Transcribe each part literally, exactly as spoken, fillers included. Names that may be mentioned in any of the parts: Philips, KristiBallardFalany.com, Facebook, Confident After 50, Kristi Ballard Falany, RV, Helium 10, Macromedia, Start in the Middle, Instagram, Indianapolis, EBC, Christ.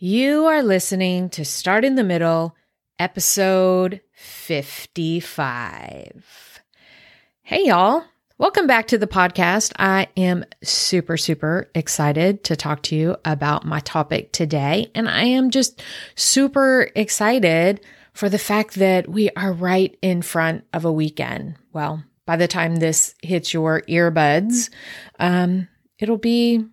You are listening to Start in the Middle, episode fifty-five. Hey, y'all. Welcome back to the podcast. I am super, super excited to talk to you about my topic today. And I am just super excited for the fact that we are right in front of a weekend. Well, by the time this hits your earbuds, um, it'll be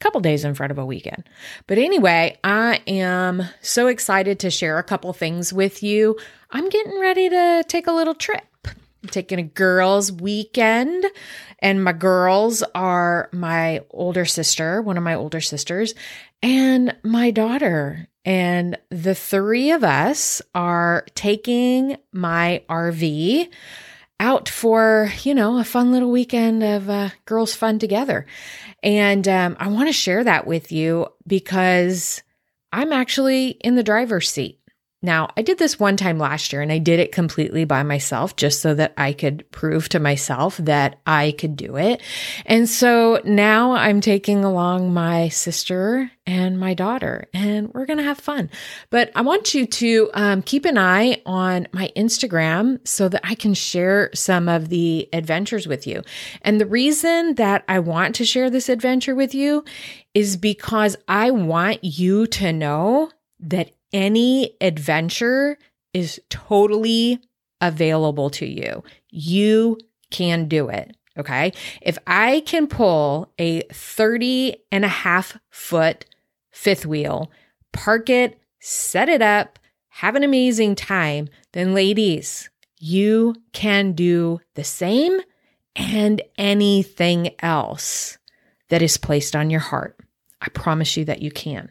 couple days in front of a weekend. But anyway, I am so excited to share a couple things with you. I'm getting ready to take a little trip. I'm taking a girls' weekend, and my girls are my older sister, one of my older sisters, and my daughter. And the three of us are taking my R V out for, you know, a fun little weekend of uh, girls' fun together. And um, I want to share that with you because I'm actually in the driver's seat. Now, I did this one time last year, and I did it completely by myself just so that I could prove to myself that I could do it. And so now I'm taking along my sister and my daughter, and we're going to have fun. But I want you to um, keep an eye on my Instagram so that I can share some of the adventures with you. And the reason that I want to share this adventure with you is because I want you to know that any adventure is totally available to you. You can do it, okay? If I can pull a thirty and a half foot fifth wheel, park it, set it up, have an amazing time, then ladies, you can do the same and anything else that is placed on your heart. I promise you that you can.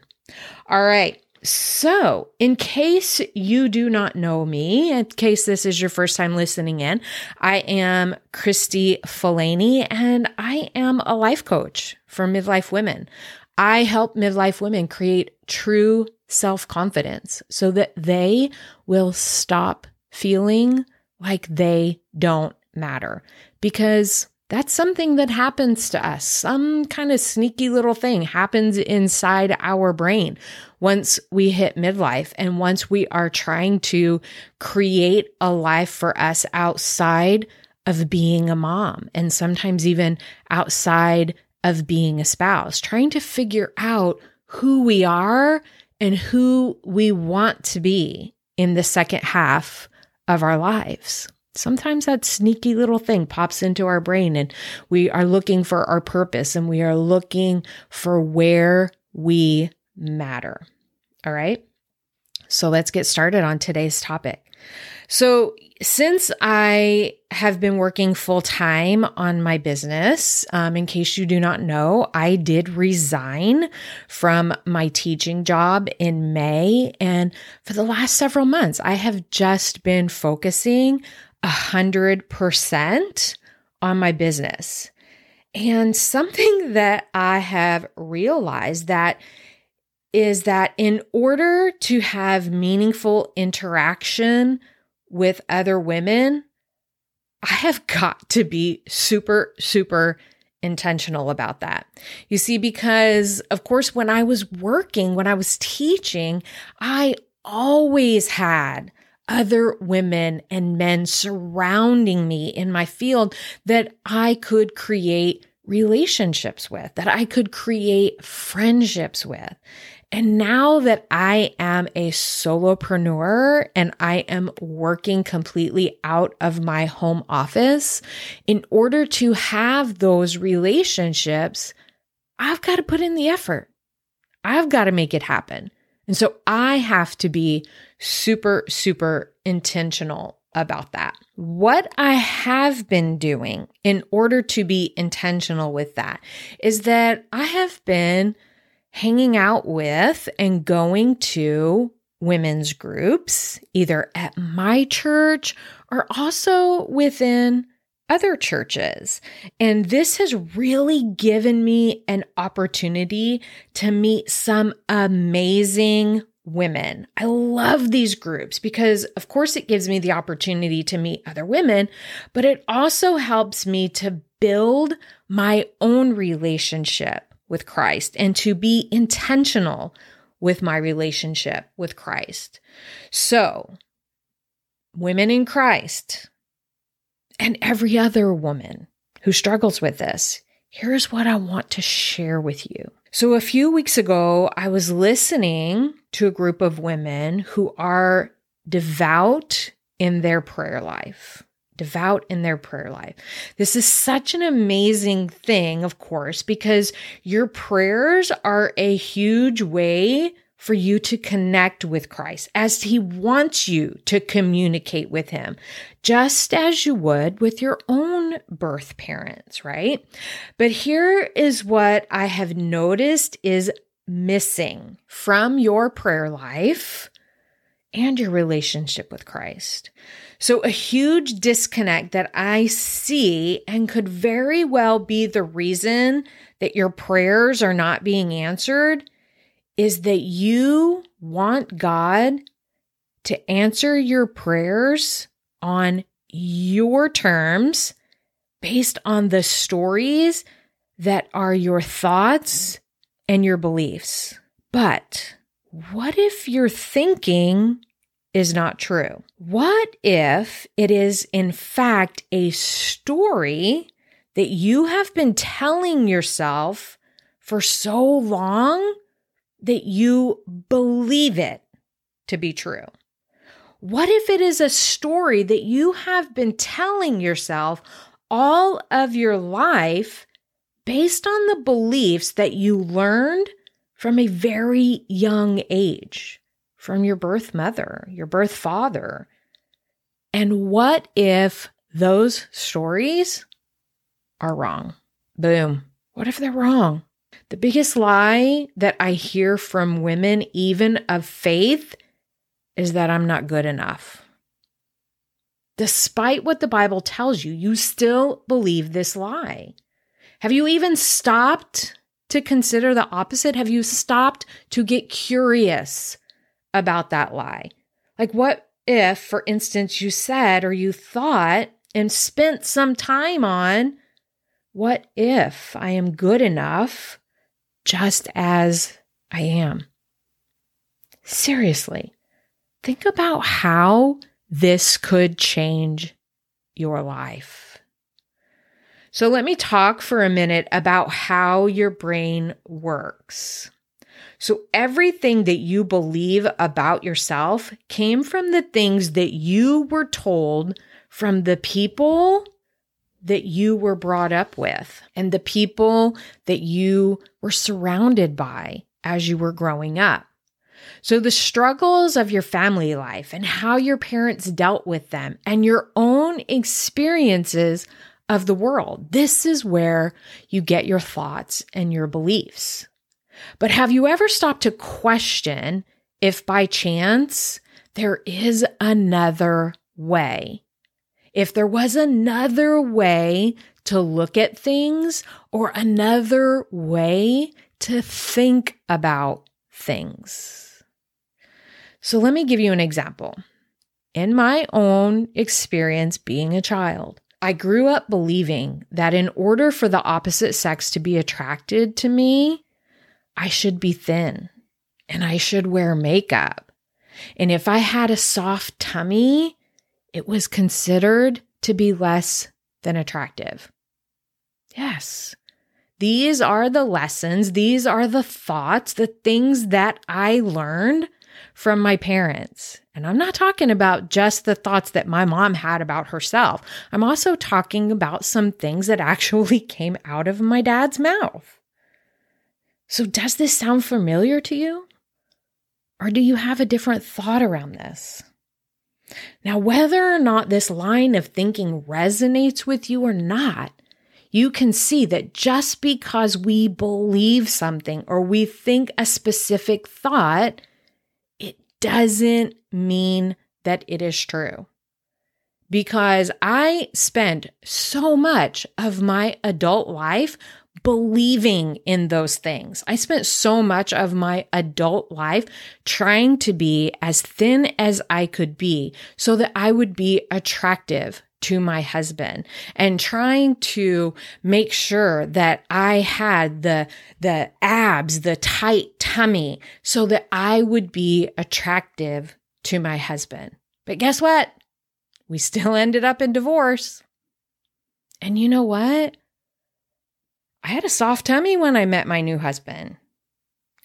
All right. So, in case you do not know me, in case this is your first time listening in, I am Kristi Falany, and I am a life coach for midlife women. I help midlife women create true self-confidence so that they will stop feeling like they don't matter, because that's something that happens to us. Some kind of sneaky little thing happens inside our brain once we hit midlife and once we are trying to create a life for us outside of being a mom, and sometimes even outside of being a spouse, trying to figure out who we are and who we want to be in the second half of our lives. Sometimes that sneaky little thing pops into our brain, and we are looking for our purpose, and we are looking for where we matter. All right. So let's get started on today's topic. So since I have been working full time on my business, um, in case you do not know, I did resign from my teaching job in May. And for the last several months, I have just been focusing A hundred percent on my business. And something that I have realized that is that in order to have meaningful interaction with other women, I have got to be super, super intentional about that. You see, because of course, when I was working, when I was teaching, I always had other women and men surrounding me in my field that I could create relationships with, that I could create friendships with. And now that I am a solopreneur and I am working completely out of my home office, in order to have those relationships, I've got to put in the effort. I've got to make it happen. And so I have to be super, super intentional about that. What I have been doing in order to be intentional with that is that I have been hanging out with and going to women's groups, either at my church or also within other churches. And this has really given me an opportunity to meet some amazing women. I love these groups because, of course, it gives me the opportunity to meet other women, but it also helps me to build my own relationship with Christ and to be intentional with my relationship with Christ. So, women in Christ and every other woman who struggles with this, here's what I want to share with you. So a few weeks ago, I was listening to a group of women who are devout in their prayer life. Devout in their prayer life. This is such an amazing thing, of course, because your prayers are a huge way for you to connect with Christ, as He wants you to communicate with Him, just as you would with your own birth parents, right? But here is what I have noticed is missing from your prayer life and your relationship with Christ. So a huge disconnect that I see and could very well be the reason that your prayers are not being answered is that you want God to answer your prayers on your terms based on the stories that are your thoughts and your beliefs. But what if your thinking is not true? What if it is, in fact, a story that you have been telling yourself for so long that you believe it to be true? What if it is a story that you have been telling yourself all of your life based on the beliefs that you learned from a very young age, from your birth mother, your birth father? And what if those stories are wrong? Boom. What if they're wrong? The biggest lie that I hear from women, even of faith, is that I'm not good enough. Despite what the Bible tells you, you still believe this lie. Have you even stopped to consider the opposite? Have you stopped to get curious about that lie? Like, what if, for instance, you said or you thought and spent some time on, what if I am good enough just as I am? Seriously, think about how this could change your life. So let me talk for a minute about how your brain works. So everything that you believe about yourself came from the things that you were told from the people that you were brought up with and the people that you were surrounded by as you were growing up. So the struggles of your family life and how your parents dealt with them and your own experiences of the world, this is where you get your thoughts and your beliefs. But have you ever stopped to question if by chance there is another way? If there was another way to look at things or another way to think about things. So let me give you an example. In my own experience being a child, I grew up believing that in order for the opposite sex to be attracted to me, I should be thin and I should wear makeup. And if I had a soft tummy, it was considered to be less than attractive. Yes, these are the lessons, these are the thoughts, the things that I learned from my parents. And I'm not talking about just the thoughts that my mom had about herself. I'm also talking about some things that actually came out of my dad's mouth. So does this sound familiar to you? Or do you have a different thought around this? Now, whether or not this line of thinking resonates with you or not, you can see that just because we believe something or we think a specific thought, it doesn't mean that it is true. Because I spent so much of my adult life believing in those things. I spent so much of my adult life trying to be as thin as I could be so that I would be attractive to my husband, and trying to make sure that I had the, the abs, the tight tummy, so that I would be attractive to my husband. But guess what? We still ended up in divorce. And you know what? I had a soft tummy when I met my new husband,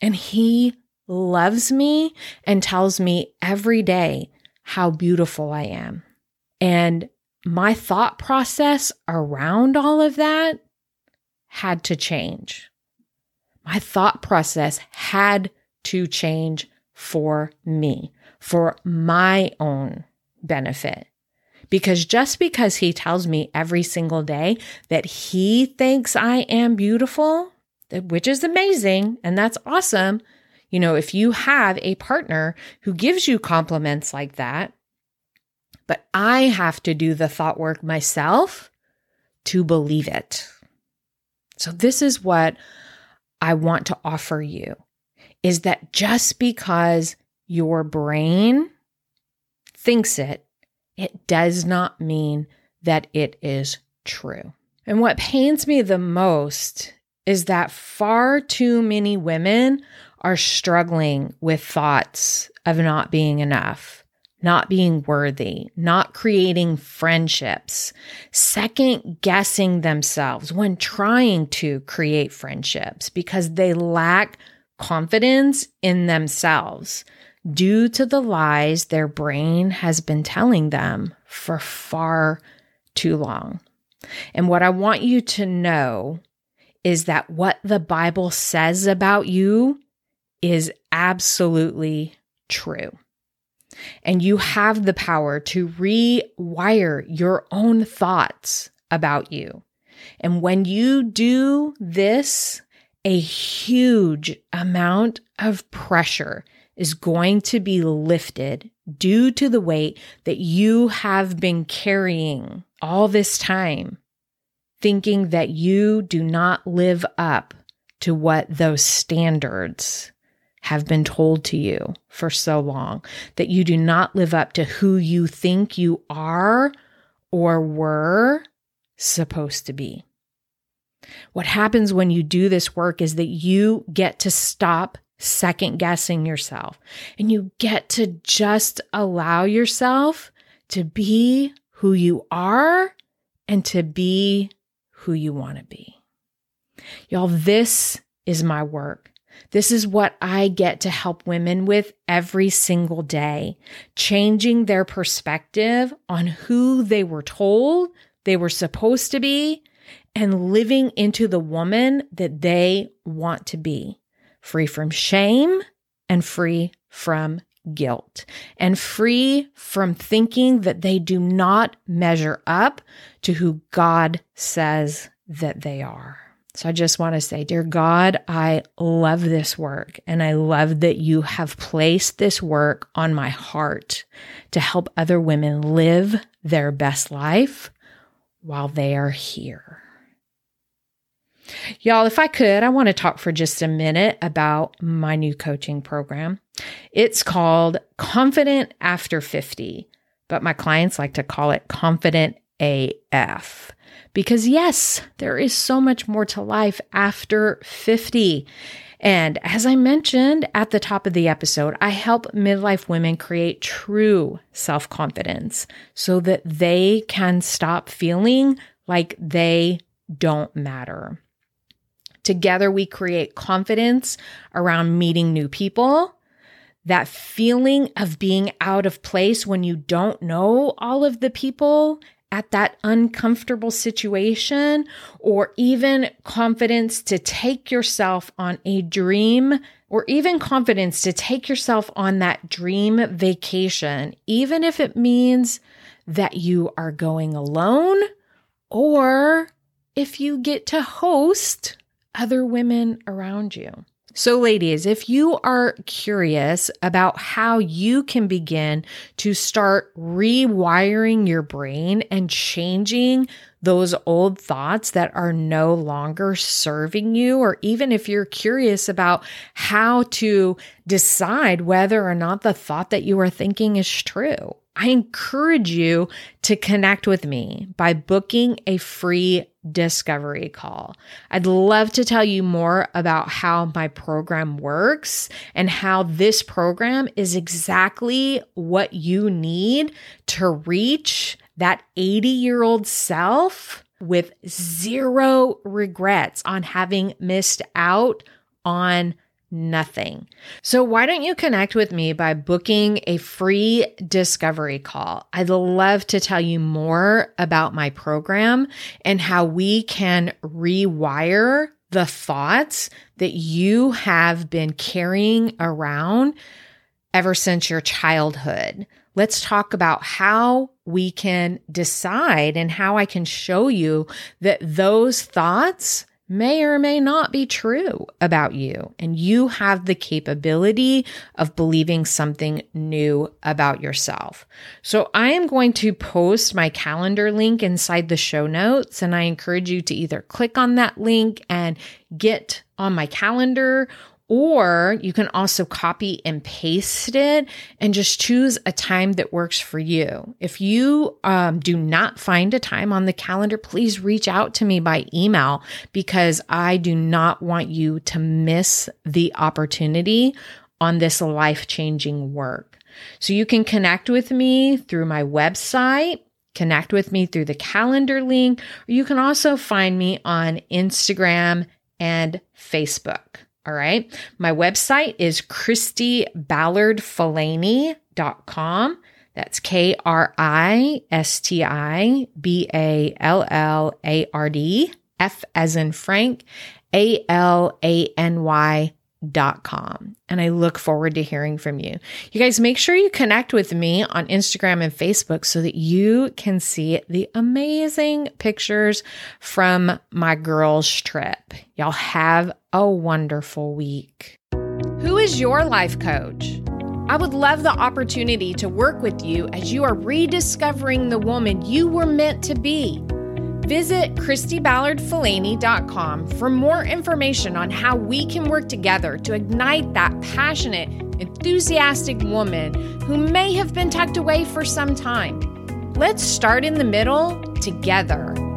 and he loves me and tells me every day how beautiful I am. And my thought process around all of that had to change. My thought process had to change for me, for my own benefit. Because just because he tells me every single day that he thinks I am beautiful, which is amazing, and that's awesome. You know, if you have a partner who gives you compliments like that, but I have to do the thought work myself to believe it. So this is what I want to offer you, is that just because your brain thinks it, it does not mean that it is true. And what pains me the most is that far too many women are struggling with thoughts of not being enough, not being worthy, not creating friendships, second guessing themselves when trying to create friendships because they lack confidence in themselves due to the lies their brain has been telling them for far too long. And what I want you to know is that what the Bible says about you is absolutely true. And you have the power to rewire your own thoughts about you. And when you do this, a huge amount of pressure is going to be lifted due to the weight that you have been carrying all this time, thinking that you do not live up to what those standards have been told to you for so long, that you do not live up to who you think you are or were supposed to be. What happens when you do this work is that you get to stop second guessing yourself, and you get to just allow yourself to be who you are and to be who you want to be. Y'all, this is my work. This is what I get to help women with every single day, changing their perspective on who they were told they were supposed to be and living into the woman that they want to be, free from shame and free from guilt and free from thinking that they do not measure up to who God says that they are. So I just want to say, dear God, I love this work, and I love that you have placed this work on my heart to help other women live their best life while they are here. Y'all, if I could, I want to talk for just a minute about my new coaching program. It's called Confident After fifty, but my clients like to call it Confident A F. Because yes, there is so much more to life after fifty. And as I mentioned at the top of the episode, I help midlife women create true self-confidence so that they can stop feeling like they don't matter. Together, we create confidence around meeting new people. That feeling of being out of place when you don't know all of the people at that uncomfortable situation, or even confidence to take yourself on a dream, or even confidence to take yourself on that dream vacation, even if it means that you are going alone or if you get to host other women around you. So ladies, if you are curious about how you can begin to start rewiring your brain and changing those old thoughts that are no longer serving you, or even if you're curious about how to decide whether or not the thought that you are thinking is true, I encourage you to connect with me by booking a free discovery call. I'd love to tell you more about how my program works and how this program is exactly what you need to reach that eighty-year-old self with zero regrets on having missed out on nothing. So why don't you connect with me by booking a free discovery call? I'd love to tell you more about my program and how we can rewire the thoughts that you have been carrying around ever since your childhood. Let's talk about how we can decide and how I can show you that those thoughts may or may not be true about you, and you have the capability of believing something new about yourself. So I am going to post my calendar link inside the show notes, and I encourage you to either click on that link and get on my calendar, or you can also copy and paste it and just choose a time that works for you. If you um, do not find a time on the calendar, please reach out to me by email, because I do not want you to miss the opportunity on this life-changing work. So you can connect with me through my website, connect with me through the calendar link, or you can also find me on Instagram and Facebook. All right. My website is Kristi Ballard Falany dot com. That's K R I S T I B A L L A R D F as in Frank, A L A N Y Dot com. And I look forward to hearing from you. You guys, make sure you connect with me on Instagram and Facebook so that you can see the amazing pictures from my girls' trip. Y'all have a wonderful week. Who is your life coach? I would love the opportunity to work with you as you are rediscovering the woman you were meant to be. Visit Kristi Ballard Falany dot com for more information on how we can work together to ignite that passionate, enthusiastic woman who may have been tucked away for some time. Let's start in the middle together.